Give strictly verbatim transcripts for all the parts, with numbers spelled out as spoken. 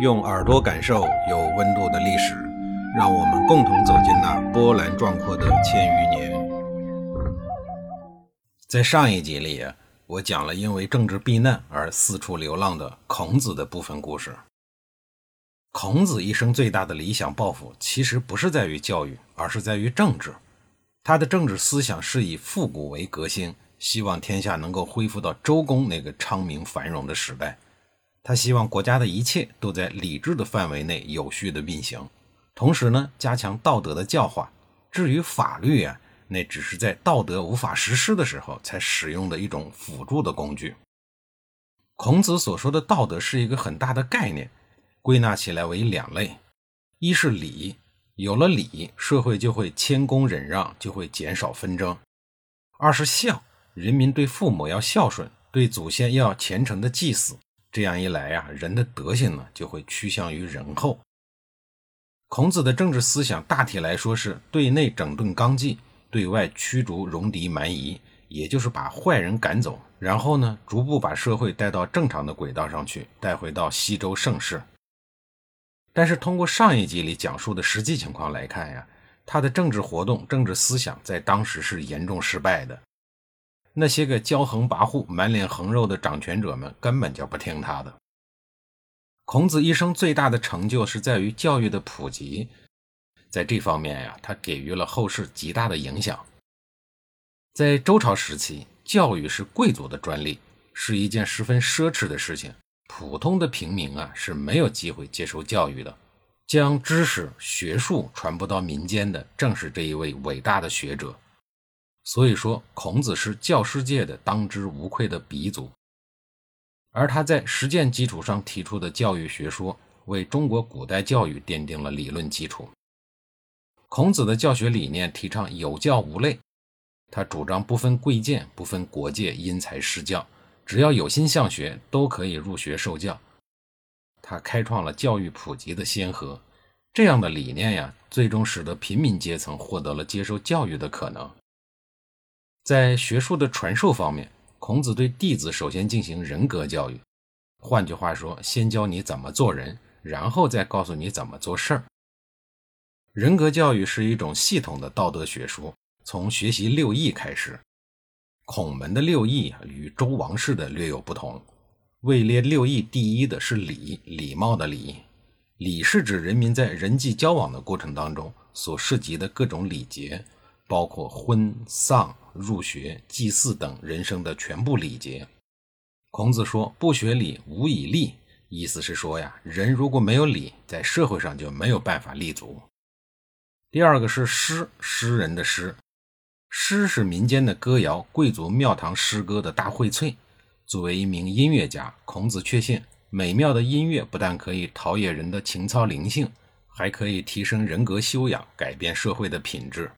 用耳朵感受有温度的历史，让我们共同走进那波澜壮阔的千余年。在上一集里，我讲了因为政治避难而四处流浪的孔子的部分故事。孔子一生最大的理想抱负，其实不是在于教育，而是在于政治。他的政治思想是以复古为革新，希望天下能够恢复到周公那个昌明繁荣的时代。他希望国家的一切都在理智的范围内有序的运行，同时呢，加强道德的教化。至于法律啊，那只是在道德无法实施的时候才使用的一种辅助的工具。孔子所说的道德是一个很大的概念，归纳起来为两类：一是礼，有了礼，社会就会谦恭忍让，就会减少纷争；二是孝，人民对父母要孝顺，对祖先要虔诚的祭祀。这样一来啊，人的德性呢就会趋向于仁厚。孔子的政治思想大体来说是对内整顿纲纪，对外驱逐戎狄蛮夷，也就是把坏人赶走，然后呢，逐步把社会带到正常的轨道上去，带回到西周盛世。但是通过上一集里讲述的实际情况来看呀，他的政治活动、政治思想在当时是严重失败的。那些个骄横跋扈、满脸横肉的掌权者们根本就不听他的。孔子一生最大的成就是在于教育的普及，在这方面呀，他给予了后世极大的影响。在周朝时期，教育是贵族的专利，是一件十分奢侈的事情，普通的平民啊是没有机会接受教育的。将知识、学术传播到民间的，正是这一位伟大的学者。所以说，孔子是教师界的当之无愧的鼻祖，而他在实践基础上提出的教育学说，为中国古代教育奠定了理论基础。孔子的教学理念提倡有教无类，他主张不分贵贱、不分国界，因材施教，只要有心向学，都可以入学受教。他开创了教育普及的先河，这样的理念呀，最终使得平民阶层获得了接受教育的可能。在学术的传授方面，孔子对弟子首先进行人格教育，换句话说，先教你怎么做人，然后再告诉你怎么做事儿。人格教育是一种系统的道德学说，从学习六艺开始。孔门的六艺与周王室的略有不同，位列六艺第一的是礼，礼貌的礼。礼是指人民在人际交往的过程当中所涉及的各种礼节，包括婚、丧、入学、祭祀等人生的全部礼节。孔子说，不学礼，无以立，意思是说呀，人如果没有礼，在社会上就没有办法立足。第二个是诗，诗人的诗。诗是民间的歌谣、贵族庙堂诗歌的大荟萃。作为一名音乐家，孔子确信，美妙的音乐不但可以陶冶人的情操灵性，还可以提升人格修养，改变社会的品质。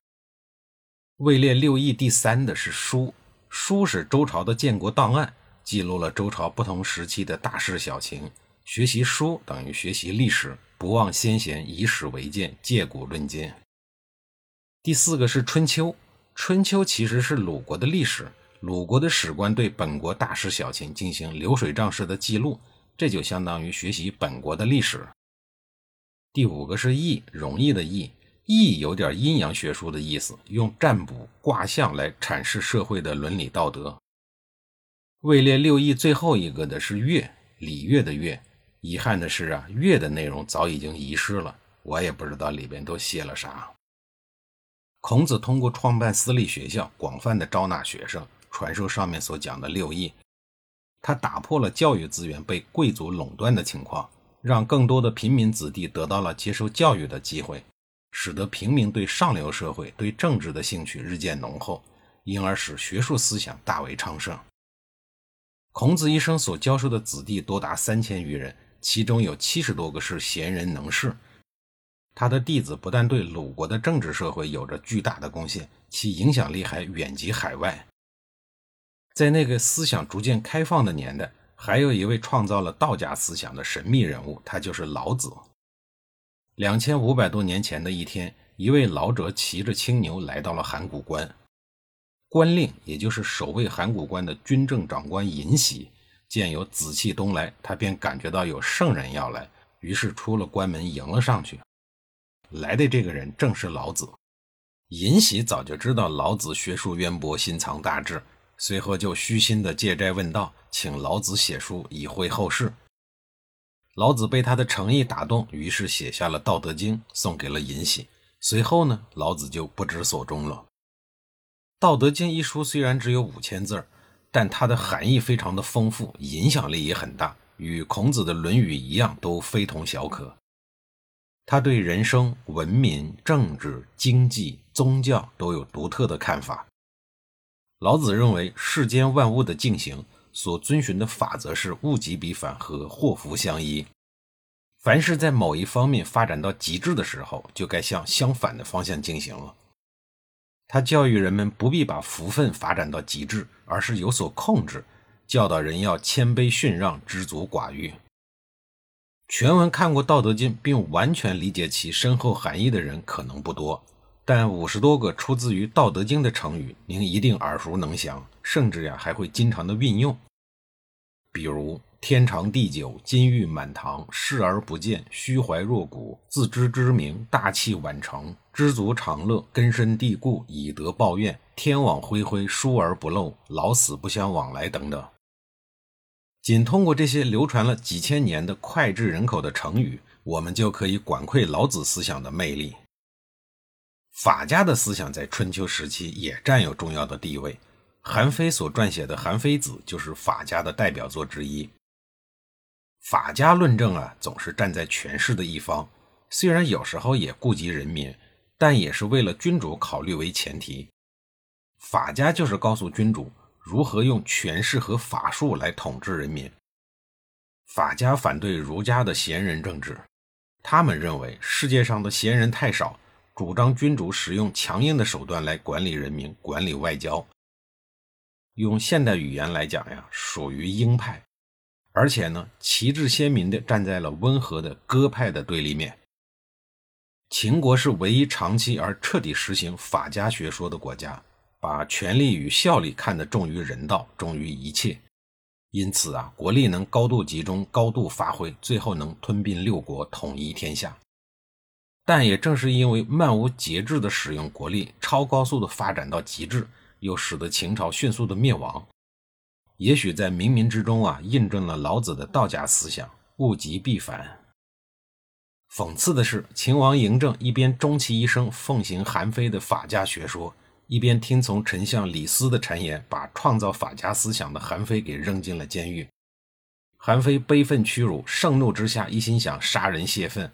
位列六艺第三的是书，书是周朝的建国档案，记录了周朝不同时期的大事小情。学习书等于学习历史，不忘先贤，以史为鉴，借古论今。第四个是春秋，春秋其实是鲁国的历史，鲁国的史官对本国大事小情进行流水账式的记录，这就相当于学习本国的历史。第五个是易，容易的易。易有点阴阳学术的意思，用占卜、卦象来阐释社会的伦理道德。位列六艺最后一个的是乐，礼乐的乐。遗憾的是啊，乐的内容早已经遗失了，我也不知道里边都写了啥。孔子通过创办私立学校，广泛的招纳学生，传授上面所讲的六艺。他打破了教育资源被贵族垄断的情况，让更多的平民子弟得到了接受教育的机会，使得平民对上流社会、对政治的兴趣日渐浓厚，因而使学术思想大为昌盛。孔子一生所教授的子弟多达三千余人，其中有七十多个是贤人能士。他的弟子不但对鲁国的政治社会有着巨大的贡献，其影响力还远及海外。在那个思想逐渐开放的年代，还有一位创造了道家思想的神秘人物，他就是老子。两千五百多年前的一天，一位老者骑着青牛来到了函谷关。关令，也就是守卫函谷关的军政长官尹喜，见有紫气东来，他便感觉到有圣人要来，于是出了关门，迎了上去。来的这个人正是老子。尹喜早就知道老子学术渊博，心藏大志，随后就虚心的借斋问道，请老子写书以惠后世。老子被他的诚意打动，于是写下了《道德经》送给了尹喜。随后呢，老子就不知所终了。《道德经》一书虽然只有五千字，但它的含义非常的丰富，影响力也很大，与孔子的《论语》一样都非同小可。他对人生、文明、政治、经济、宗教都有独特的看法。老子认为世间万物的进行所遵循的法则是物极必反和祸福相依，凡是在某一方面发展到极致的时候，就该向相反的方向进行了。他教育人们不必把福分发展到极致，而是有所控制，教导人要谦卑逊让，知足寡欲。全文看过《道德经》并完全理解其深厚含义的人可能不多，但五十多个出自于《道德经》的成语您一定耳熟能详，甚至呀还会经常的运用。比如天长地久，金玉满堂，视而不见，虚怀若谷，自知之明，大器晚成，知足常乐，根深蒂固，以德报怨，天网恢恢，疏而不漏，老死不相往来等等。仅通过这些流传了几千年的脍炙人口的成语，我们就可以管窥老子思想的魅力。法家的思想在春秋时期也占有重要的地位，韩非所撰写的《韩非子》就是法家的代表作之一。法家论证啊，总是站在权势的一方，虽然有时候也顾及人民，但也是为了君主考虑为前提。法家就是告诉君主如何用权势和法术来统治人民。法家反对儒家的贤人政治，他们认为世界上的贤人太少，主张君主使用强硬的手段来管理人民，管理外交。用现代语言来讲呀，属于鹰派，而且呢，旗帜鲜明地站在了温和的鸽派的对立面。秦国是唯一长期而彻底实行法家学说的国家，把权力与效力看得重于人道，重于一切，因此啊，国力能高度集中，高度发挥，最后能吞并六国，统一天下。但也正是因为漫无节制的使用国力，超高速的发展到极致，又使得秦朝迅速的灭亡。也许在冥冥之中啊，印证了老子的道家思想，物极必反。讽刺的是，秦王嬴政一边终其一生奉行韩非的法家学说，一边听从丞相李斯的谗言，把创造法家思想的韩非给扔进了监狱。韩非悲愤屈辱，盛怒之下一心想杀人泄愤，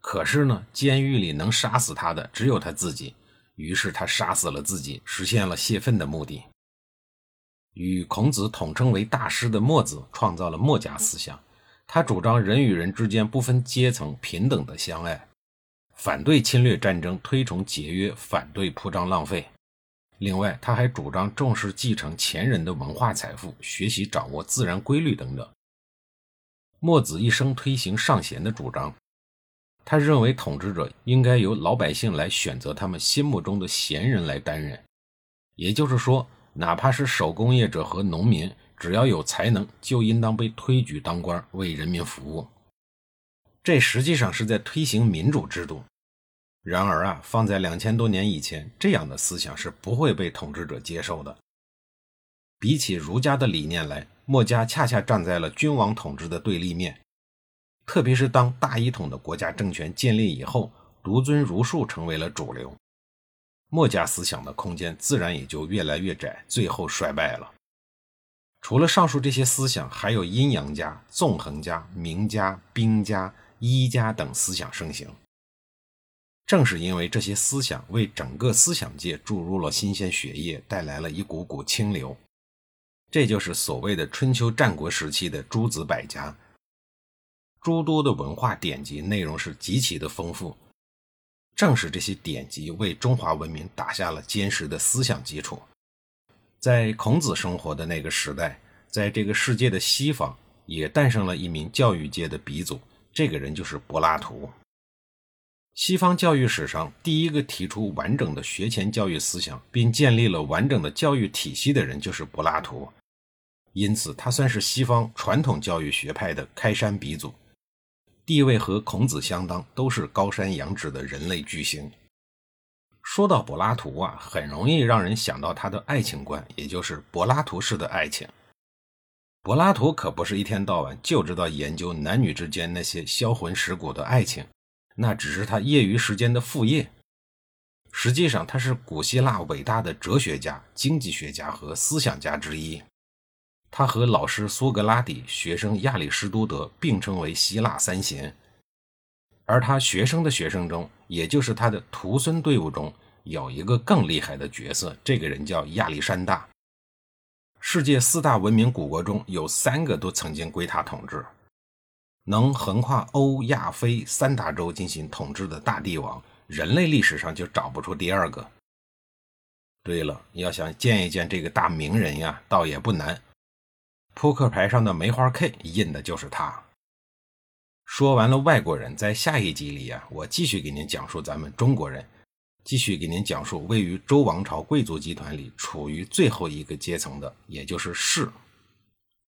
可是呢，监狱里能杀死他的只有他自己，于是他杀死了自己，实现了泄愤的目的。与孔子统称为大师的墨子创造了墨家思想，他主张人与人之间不分阶层，平等的相爱，反对侵略战争，推崇节约，反对铺张浪费。另外，他还主张重视继承前人的文化财富，学习掌握自然规律等等。墨子一生推行尚贤的主张，他认为统治者应该由老百姓来选择他们心目中的贤人来担任，也就是说，哪怕是手工业者和农民，只要有才能，就应当被推举当官，为人民服务。这实际上是在推行民主制度。然而啊，放在两千多年以前，这样的思想是不会被统治者接受的。比起儒家的理念来，墨家恰恰站在了君王统治的对立面。特别是当大一统的国家政权建立以后，独尊儒术成为了主流，墨家思想的空间自然也就越来越窄，最后衰败了。除了上述这些思想，还有阴阳家、纵横家、名家、兵家、医家等思想盛行。正是因为这些思想为整个思想界注入了新鲜血液，带来了一股股清流，这就是所谓的春秋战国时期的诸子百家。诸多的文化典籍内容是极其的丰富，正是这些典籍为中华文明打下了坚实的思想基础。在孔子生活的那个时代，在这个世界的西方也诞生了一名教育界的鼻祖，这个人就是柏拉图。西方教育史上第一个提出完整的学前教育思想并建立了完整的教育体系的人就是柏拉图，因此他算是西方传统教育学派的开山鼻祖。地位和孔子相当，都是高山仰止的人类巨星。说到柏拉图啊，很容易让人想到他的爱情观，也就是柏拉图式的爱情。柏拉图可不是一天到晚就知道研究男女之间那些销魂蚀骨的爱情，那只是他业余时间的副业。实际上他是古希腊伟大的哲学家、经济学家和思想家之一。他和老师苏格拉底、学生亚里士多德并称为希腊三贤。而他学生的学生中，也就是他的徒孙队伍中，有一个更厉害的角色，这个人叫亚历山大。世界四大文明古国中有三个都曾经归他统治。能横跨欧亚非三大洲进行统治的大帝王，人类历史上就找不出第二个。对了，要想见一见这个大名人呀，倒也不难。扑克牌上的梅花 K 印的就是他。说完了外国人，在下一集里啊，我继续给您讲述咱们中国人，继续给您讲述位于周王朝贵族集团里处于最后一个阶层的，也就是士。